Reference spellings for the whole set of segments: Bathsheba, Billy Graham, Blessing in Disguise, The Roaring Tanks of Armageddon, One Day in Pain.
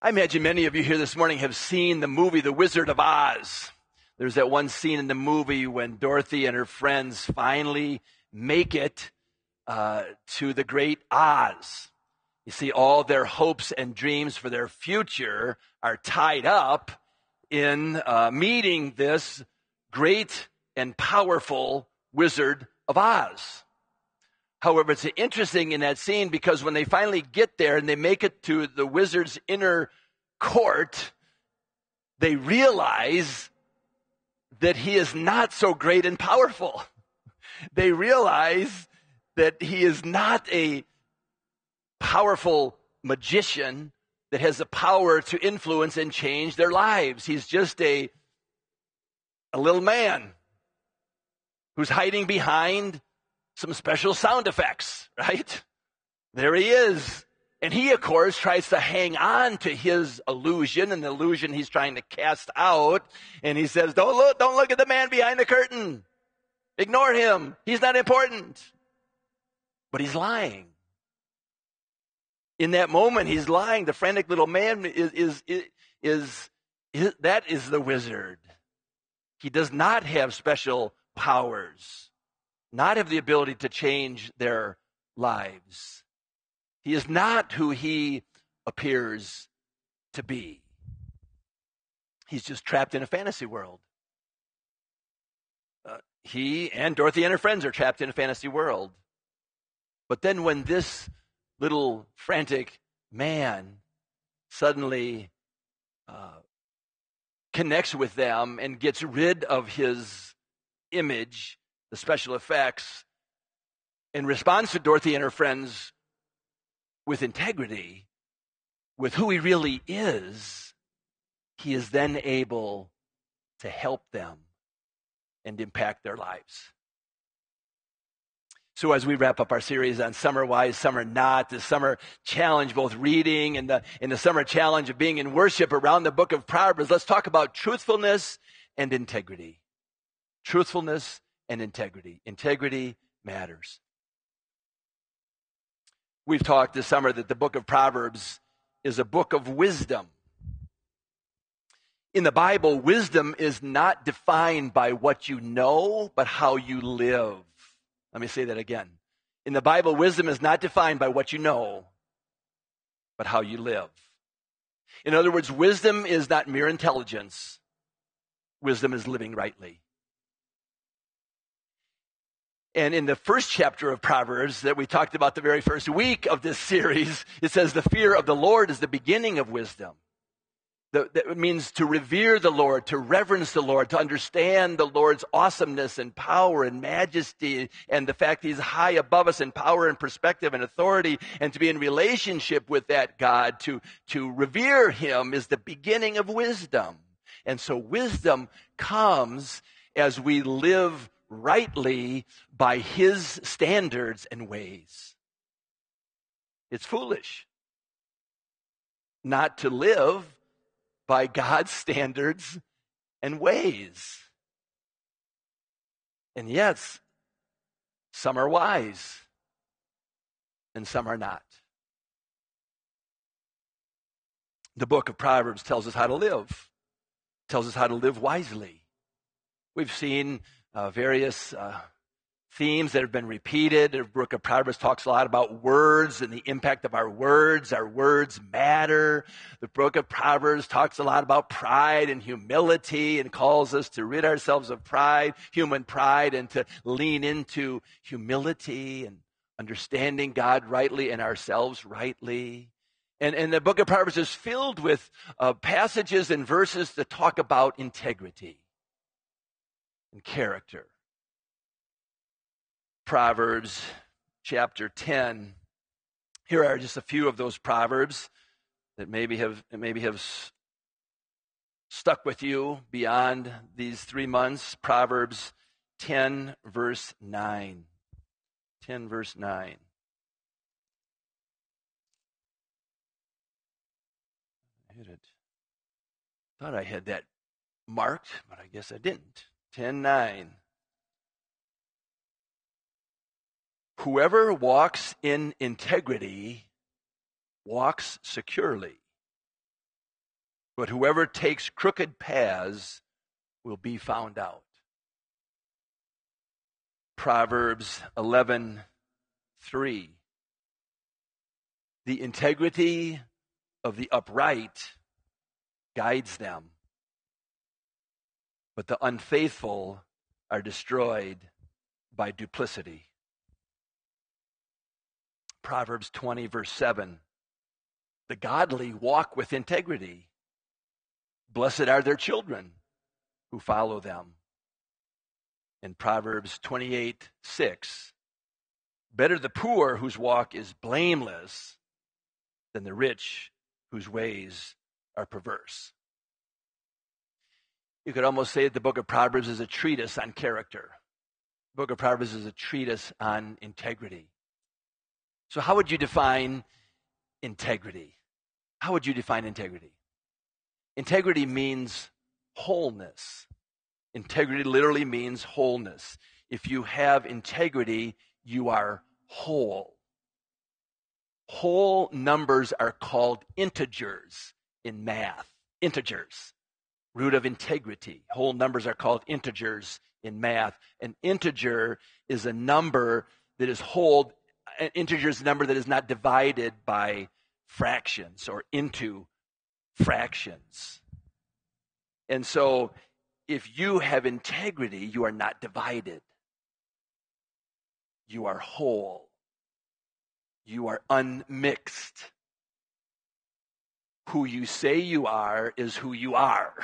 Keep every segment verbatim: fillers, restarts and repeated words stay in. I imagine many of you here this morning have seen the movie The Wizard of Oz. There's that one scene in the movie when Dorothy and her friends finally make it uh, to the great Oz. You see, all their hopes and dreams for their future are tied up in uh, meeting this great and powerful Wizard of Oz. However, it's interesting in that scene because when they finally get there and they make it to the wizard's inner court, they realize that he is not so great and powerful. They realize that he is not a powerful magician that has the power to influence and change their lives. He's just a, a little man who's hiding behind some special sound effects, right? There he is. And he, of course, tries to hang on to his illusion and the illusion he's trying to cast out. And he says, don't look, don't look at the man behind the curtain. Ignore him. He's not important. But he's lying. In that moment, he's lying. The frantic little man is, is, is, is, is that is the wizard. He does not have special powers. Not have the ability to change their lives. He is not who he appears to be. He's just trapped in a fantasy world. Uh, he and Dorothy and her friends are trapped in a fantasy world. But then when this little frantic man suddenly uh, connects with them and gets rid of his image, the special effects, and responds to Dorothy and her friends with integrity, with who he really is, he is then able to help them and impact their lives. So as we wrap up our series on Summer Wise, Summer Not, the summer challenge, both reading and the, and the summer challenge of being in worship around the book of Proverbs, let's talk about truthfulness and integrity. Truthfulness and integrity. Integrity matters. We've talked this summer that the book of Proverbs is a book of wisdom. In the Bible, wisdom is not defined by what you know, but how you live. Let me say that again. In the Bible, wisdom is not defined by what you know, but how you live. In other words, wisdom is not mere intelligence. Wisdom is living rightly. And in the first chapter of Proverbs that we talked about the very first week of this series, it says the fear of the Lord is the beginning of wisdom. The, that means to revere the Lord, to reverence the Lord, to understand the Lord's awesomeness and power and majesty and the fact he's high above us in power and perspective and authority, and to be in relationship with that God, to, to revere him is the beginning of wisdom. And so wisdom comes as we live rightly by his standards and ways. It's foolish not to live by God's standards and ways. And yes, some are wise and some are not. The book of Proverbs tells us how to live, tells us how to live wisely. We've seen Uh, various uh, themes that have been repeated. The book of Proverbs talks a lot about words and the impact of our words. Our words matter. The book of Proverbs talks a lot about pride and humility and calls us to rid ourselves of pride, human pride, and to lean into humility and understanding God rightly and ourselves rightly. And, and the book of Proverbs is filled with uh, passages and verses that talk about integrity and character. Proverbs chapter ten. Here are just a few of those proverbs that maybe have maybe have stuck with you beyond these three months. Proverbs ten verse nine. ten verse nine. I hit it. Thought I had that marked, but I guess I didn't. ten nine. Whoever walks in integrity walks securely, But whoever takes crooked paths will be found out. Proverbs eleven three. The integrity of the upright guides them, but the unfaithful are destroyed by duplicity. Proverbs twenty, verse seven. The godly walk with integrity. Blessed are their children who follow them. In Proverbs twenty-eight, six, better the poor whose walk is blameless than the rich whose ways are perverse. You could almost say that the book of Proverbs is a treatise on character. The book of Proverbs is a treatise on integrity. So how would you define integrity? How would you define integrity? Integrity means wholeness. Integrity literally means wholeness. If you have integrity, you are whole. Whole numbers are called integers in math. Integers. Root of integrity. Whole numbers are called integers in math. An integer is a number that is whole. An integer is a number that is not divided by fractions or into fractions. And so if you have integrity, you are not divided. You are whole. You are unmixed. Who you say you are is who you are.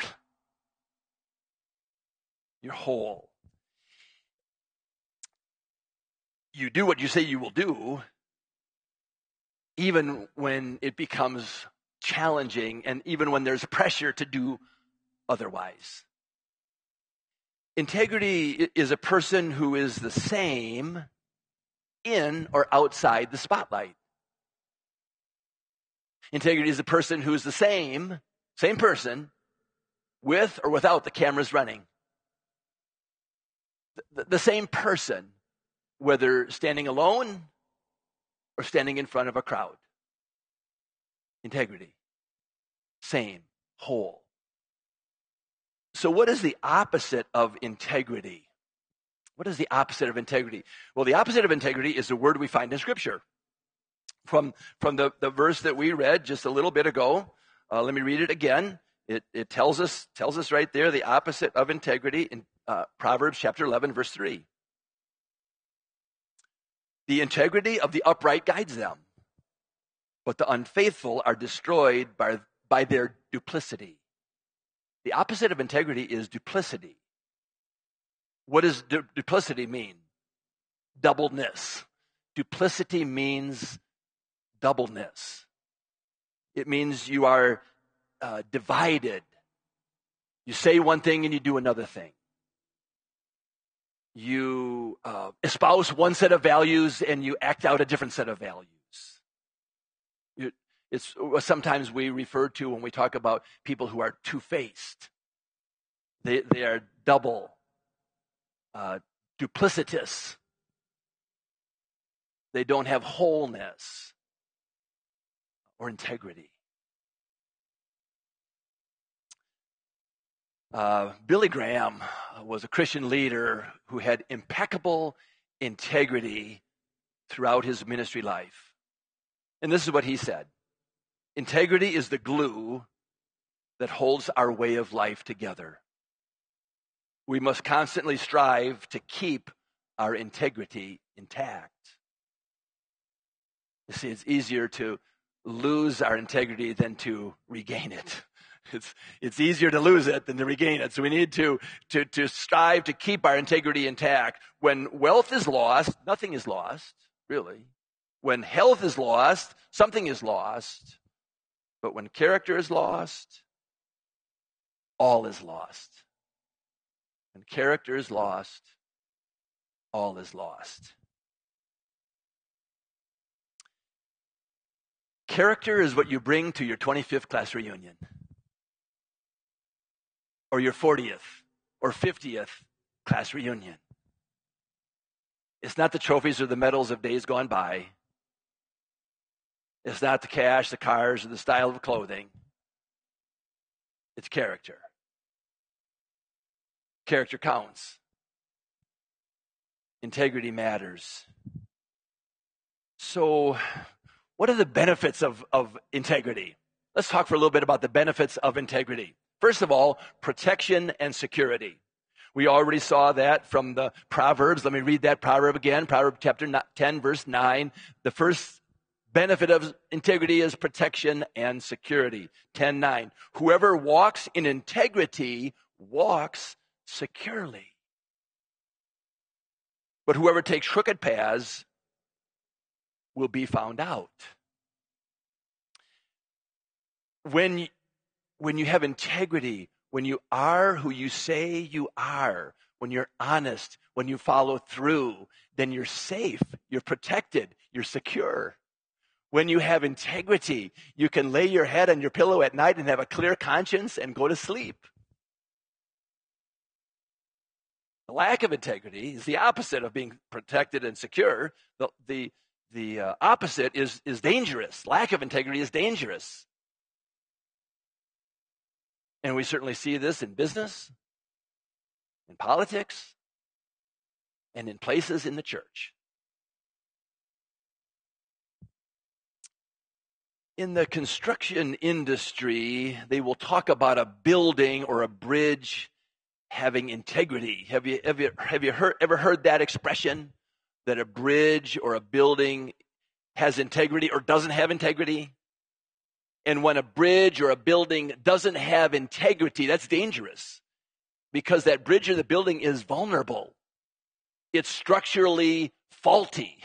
You're whole. You do what you say you will do, even when it becomes challenging and even when there's pressure to do otherwise. Integrity is a person who is the same in or outside the spotlight. Integrity is a person who is the same, same person, with or without the cameras running. The, the same person, whether standing alone or standing in front of a crowd. Integrity, same, whole. So what is the opposite of integrity? What is the opposite of integrity? Well, the opposite of integrity is the word we find in Scripture. From, from the, the verse that we read just a little bit ago, uh, let me read it again. It, it tells us tells us right there the opposite of integrity in uh, Proverbs chapter eleven, verse three. The integrity of the upright guides them, but the unfaithful are destroyed by, by their duplicity. The opposite of integrity is duplicity. What does du- duplicity mean? Doubleness. Duplicity means doubleness. It means you are uh, divided. You say one thing and you do another thing. You uh, espouse one set of values and you act out a different set of values. It's sometimes we refer to when we talk about people who are two-faced. They they are double, uh, duplicitous. They don't have wholeness or integrity. Uh, Billy Graham was a Christian leader who had impeccable integrity throughout his ministry life. And this is what he said. Integrity is the glue that holds our way of life together. We must constantly strive to keep our integrity intact. You see, it's easier to lose our integrity than to regain it. It's, it's easier to lose it than to regain it. So we need to, to, to strive to keep our integrity intact. When wealth is lost, nothing is lost, really. When health is lost, something is lost. But when character is lost, all is lost. When character is lost, all is lost. Character is what you bring to your twenty-fifth class reunion, or your fortieth or fiftieth class reunion. It's not the trophies or the medals of days gone by. It's not the cash, the cars, or the style of clothing. It's character. Character counts. Integrity matters. So what are the benefits of, of integrity? Let's talk for a little bit about the benefits of integrity. First of all, protection and security. We already saw that from the Proverbs. Let me read that proverb again. Proverbs chapter ten, verse nine. The first benefit of integrity is protection and security. ten nine. Whoever walks in integrity walks securely. But whoever takes crooked paths will be found out. When, when you have integrity, when you are who you say you are, when you're honest, when you follow through, then you're safe, you're protected, you're secure. When you have integrity, you can lay your head on your pillow at night and have a clear conscience and go to sleep. The lack of integrity is the opposite of being protected and secure. The, the, the uh, opposite is, is dangerous. Lack of integrity is dangerous. And we certainly see this in business, in politics, and in places in the church. In the construction industry, they will talk about a building or a bridge having integrity. Have you, have you, have you heard, ever heard that expression, that a bridge or a building has integrity or doesn't have integrity? And when a bridge or a building doesn't have integrity, that's dangerous, because that bridge or the building is vulnerable. It's structurally faulty,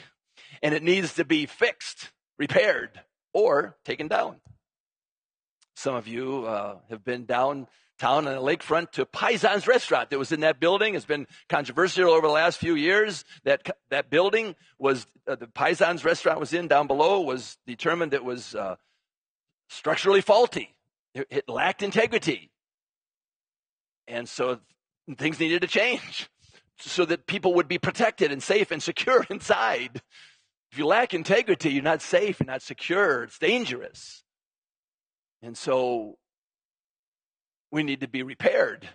and it needs to be fixed, repaired, or taken down. Some of you uh, have been downtown on the lakefront to Paisan's restaurant that was in that building. It's been controversial over the last few years. That that building was, uh, the Paisan's restaurant was in down below, was determined that was Uh, structurally faulty. It lacked integrity. And so things needed to change so that people would be protected and safe and secure inside. If you lack integrity, you're not safe, you're not secure, it's dangerous. And so we need to be repaired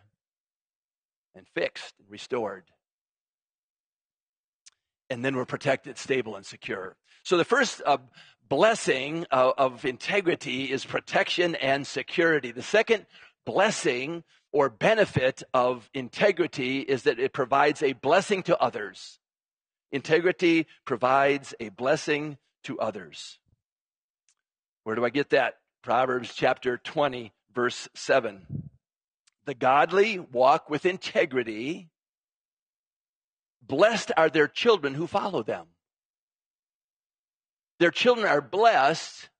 and fixed and restored. And then we're protected, stable, and secure. So the first uh, blessing of, of integrity is protection and security. The second blessing or benefit of integrity is that it provides a blessing to others. Integrity provides a blessing to others. Where do I get that? Proverbs chapter twenty, verse seven. The godly walk with integrity. Blessed are their children who follow them. Their children are blessed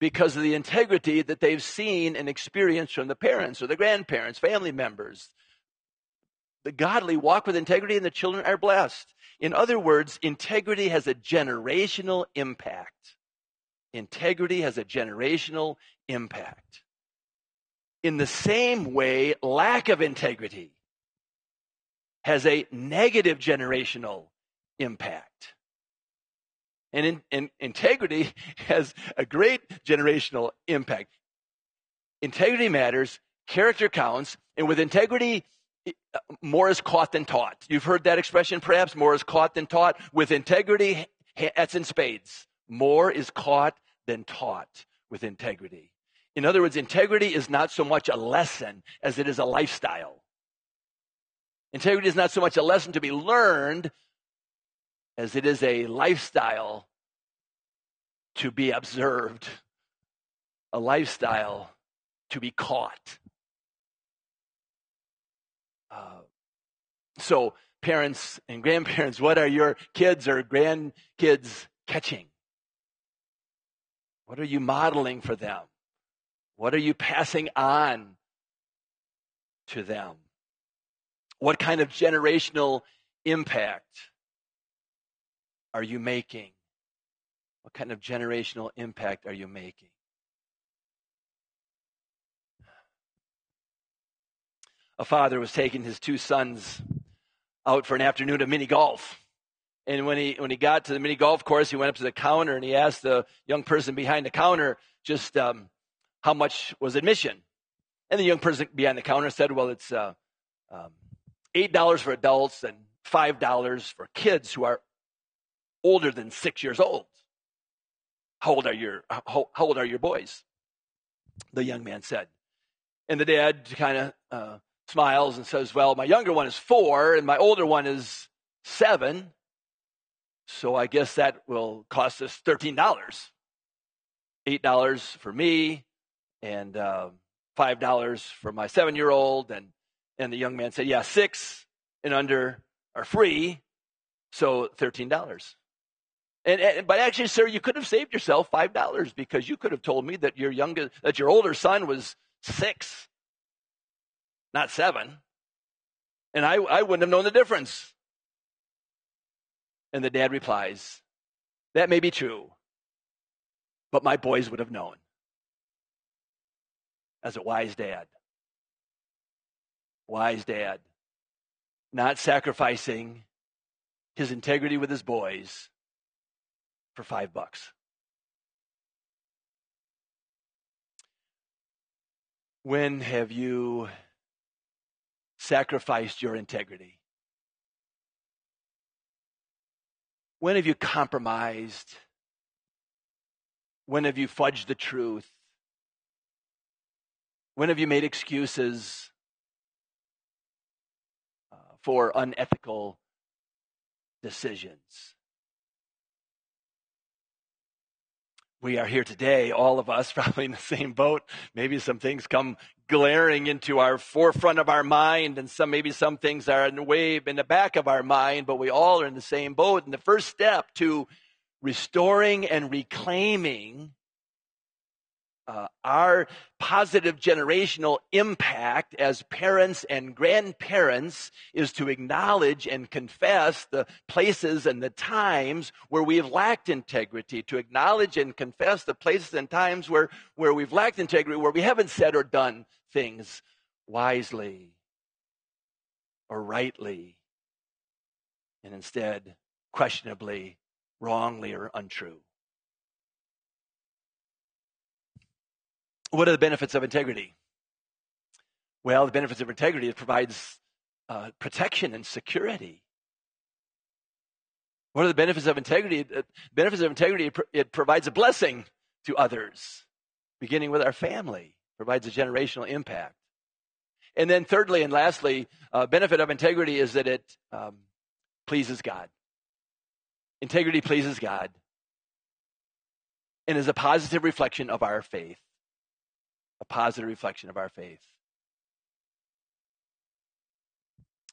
because of the integrity that they've seen and experienced from the parents or the grandparents, family members. The godly walk with integrity, and the children are blessed. In other words, integrity has a generational impact. Integrity has a generational impact. In the same way, lack of integrity has a negative generational impact. And, in, and integrity has a great generational impact. Integrity matters, character counts, and with integrity, more is caught than taught. You've heard that expression perhaps, more is caught than taught. With integrity, that's in spades. More is caught than taught with integrity. In other words, integrity is not so much a lesson as it is a lifestyle. Integrity is not so much a lesson to be learned as it is a lifestyle to be observed, a lifestyle to be caught. Uh, so parents and grandparents, what are your kids or grandkids catching? What are you modeling for them? What are you passing on to them? What kind of generational impact are you making? What kind of generational impact are you making? A father was taking his two sons out for an afternoon of mini golf. And when he when he got to the mini golf course, he went up to the counter and he asked the young person behind the counter just um, how much was admission. And the young person behind the counter said, well, it's uh, um, eight dollars for adults and five dollars for kids who are older than six years old. How old are your, how, how old are your boys? The young man said. And the dad kind of uh, smiles and says, well, my younger one is four and my older one is seven. So I guess that will cost us thirteen dollars. eight dollars for me and uh, five dollars for my seven-year-old. And, and the young man said, yeah, six and under are free, so thirteen dollars. And, and but actually, sir, you could have saved yourself five dollars because you could have told me that your younger, that your older son was six, not seven. And I, I wouldn't have known the difference. And the dad replies, that may be true, but my boys would have known. As a wise dad, wise dad, not sacrificing his integrity with his boys for five bucks. When have you sacrificed your integrity? When have you compromised? When have you fudged the truth? When have you made excuses uh, for unethical decisions? We are here today, all of us probably in the same boat. Maybe some things come glaring into our forefront of our mind, and some maybe some things are in the way in the back of our mind, but we all are in the same boat. And the first step to restoring and reclaiming uh, our positive generational impact as parents and grandparents is to acknowledge and confess the places and the times where we've lacked integrity, to acknowledge and confess the places and times where, where we've lacked integrity, where we haven't said or done things wisely or rightly, and instead questionably, wrongly, or untrue. What are the benefits of integrity? Well, the benefits of integrity, it provides uh, protection and security. What are the benefits of integrity? The benefits of integrity, it provides a blessing to others, beginning with our family, provides a generational impact. And then thirdly and lastly, uh, benefit of integrity is that it um, pleases God. Integrity pleases God and is a positive reflection of our faith. A positive reflection of our faith.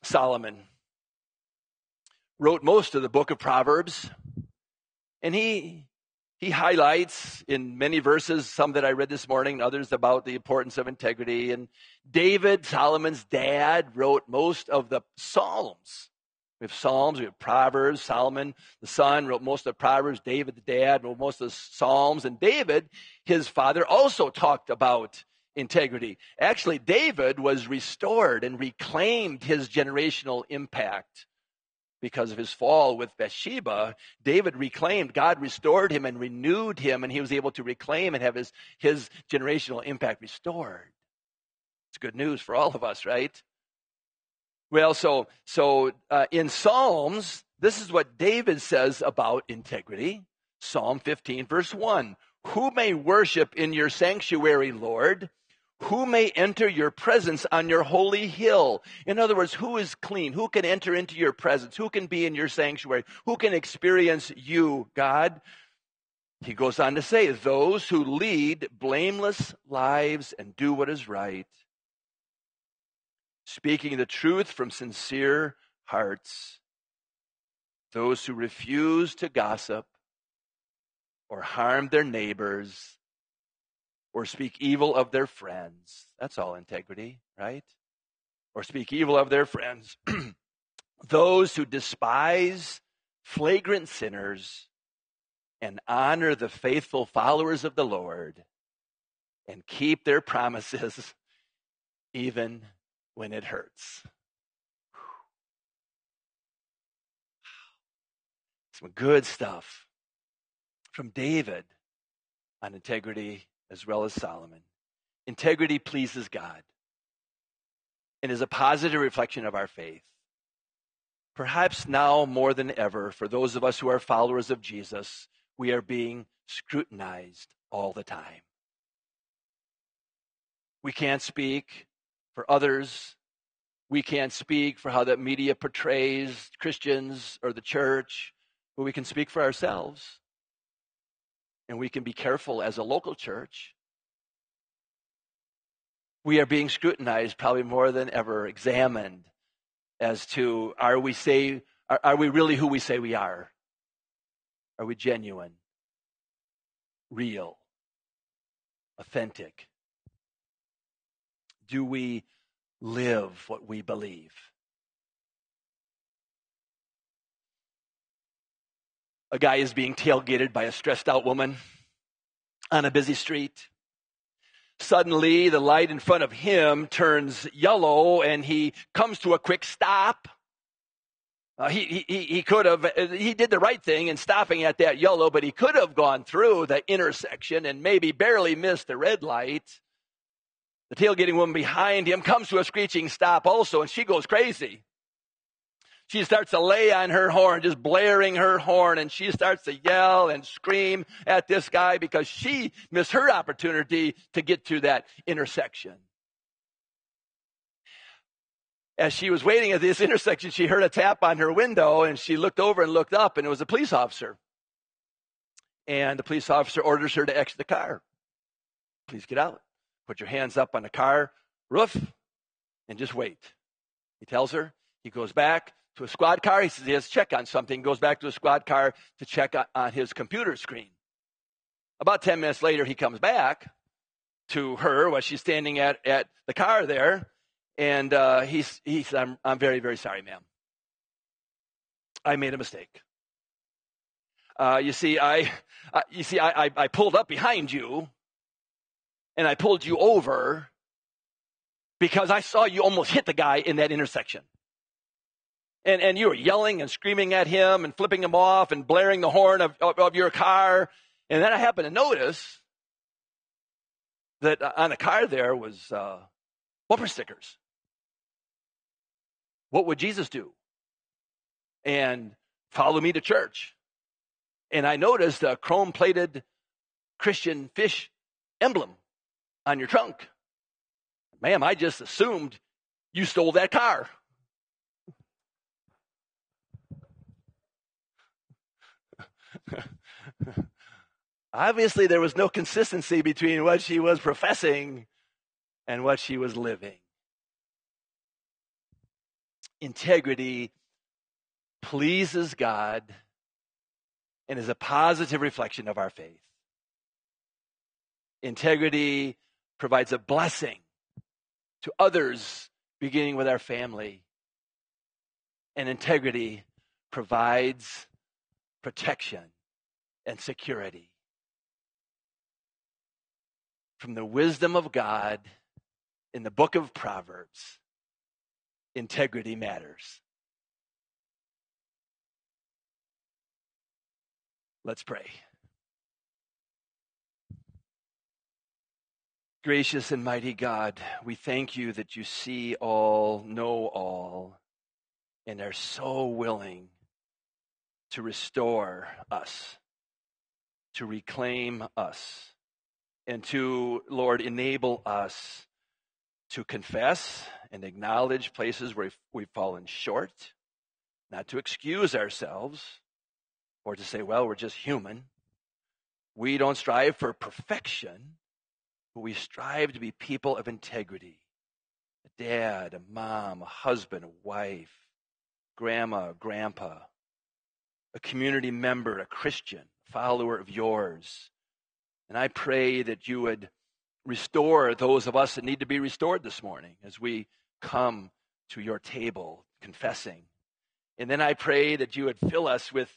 Solomon wrote most of the book of Proverbs, and he he highlights in many verses, some that I read this morning, others about the importance of integrity. And David, Solomon's dad, wrote most of the Psalms. We have Psalms, we have Proverbs. Solomon, the son, wrote most of the Proverbs. David, the dad, wrote most of the Psalms. And David, his father, also talked about integrity. Actually, David was restored and reclaimed his generational impact because of his fall with Bathsheba. David reclaimed, God restored him and renewed him, and he was able to reclaim and have his, his generational impact restored. It's good news for all of us, right? Well, so so uh, in Psalms, this is what David says about integrity. Psalm fifteen, verse one. Who may worship in your sanctuary, Lord? Who may enter your presence on your holy hill? In other words, who is clean? Who can enter into your presence? Who can be in your sanctuary? Who can experience you, God? He goes on to say, those who lead blameless lives and do what is right, speaking the truth from sincere hearts, those who refuse to gossip or harm their neighbors or speak evil of their friends. That's all integrity, right? Or speak evil of their friends. Those who despise flagrant sinners and honor the faithful followers of the Lord and keep their promises even when it hurts. Some good stuff from David on integrity as well as Solomon. Integrity pleases God and is a positive reflection of our faith. Perhaps now more than ever, for those of us who are followers of Jesus, we are being scrutinized all the time. We can't speak for others. We can't speak for how the media portrays Christians or the church, but we can speak for ourselves. And we can be careful as a local church. We are being scrutinized probably more than ever, examined as to are we say are, are we really who we say we are? Are we genuine, real, authentic? Do we live what we believe? A guy is being tailgated by a stressed out woman on a busy street. Suddenly, the light in front of him turns yellow and he comes to a quick stop. Uh, he, he, he could have, he did the right thing in stopping at that yellow, but he could have gone through the intersection and maybe barely missed the red light. The tailgating woman behind him comes to a screeching stop also, and she goes crazy. She starts to lay on her horn, just blaring her horn, and she starts to yell and scream at this guy because she missed her opportunity to get to that intersection. As she was waiting at this intersection, she heard a tap on her window, and she looked over and looked up, and it was a police officer. And the police officer orders her to exit the car. Please get out. Put your hands up on the car roof and just wait. He tells her. He goes back to a squad car. He says he has to check on something. Goes back to a squad car to check on his computer screen. About ten minutes later, he comes back to her while she's standing at, at the car there. And uh, he says, I'm, I'm very, very sorry, ma'am. I made a mistake. Uh, you see, I, I you see, I, I, I pulled up behind you. And I pulled you over because I saw you almost hit the guy in that intersection. And and you were yelling and screaming at him and flipping him off and blaring the horn of, of, of your car. And then I happened to notice that on the car there was uh, bumper stickers. What would Jesus do? And follow me to church. And I noticed a chrome-plated Christian fish emblem on your trunk. Ma'am, I just assumed you stole that car. Obviously, there was no consistency between what she was professing and what she was living. Integrity pleases God and is a positive reflection of our faith. Integrity provides a blessing to others, beginning with our family. And integrity provides protection and security. From the wisdom of God in the book of Proverbs, integrity matters. Let's pray. Gracious and mighty God, we thank you that you see all, know all, and are so willing to restore us, to reclaim us, and to, Lord, enable us to confess and acknowledge places where we've fallen short, not to excuse ourselves or to say, well, we're just human. We don't strive for perfection. But we strive to be people of integrity. A dad, a mom, a husband, a wife, grandma, grandpa, a community member, a Christian, a follower of yours. And I pray that you would restore those of us that need to be restored this morning as we come to your table confessing. And then I pray that you would fill us with,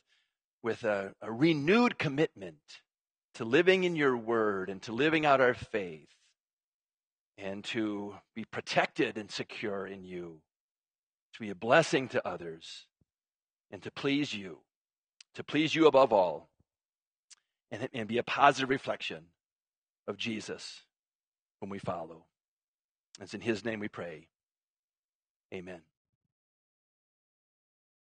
with a, a renewed commitment to living in your word and to living out our faith and to be protected and secure in you, to be a blessing to others and to please you, to please you above all and, and be a positive reflection of Jesus. when we follow. It's in his name we pray. Amen.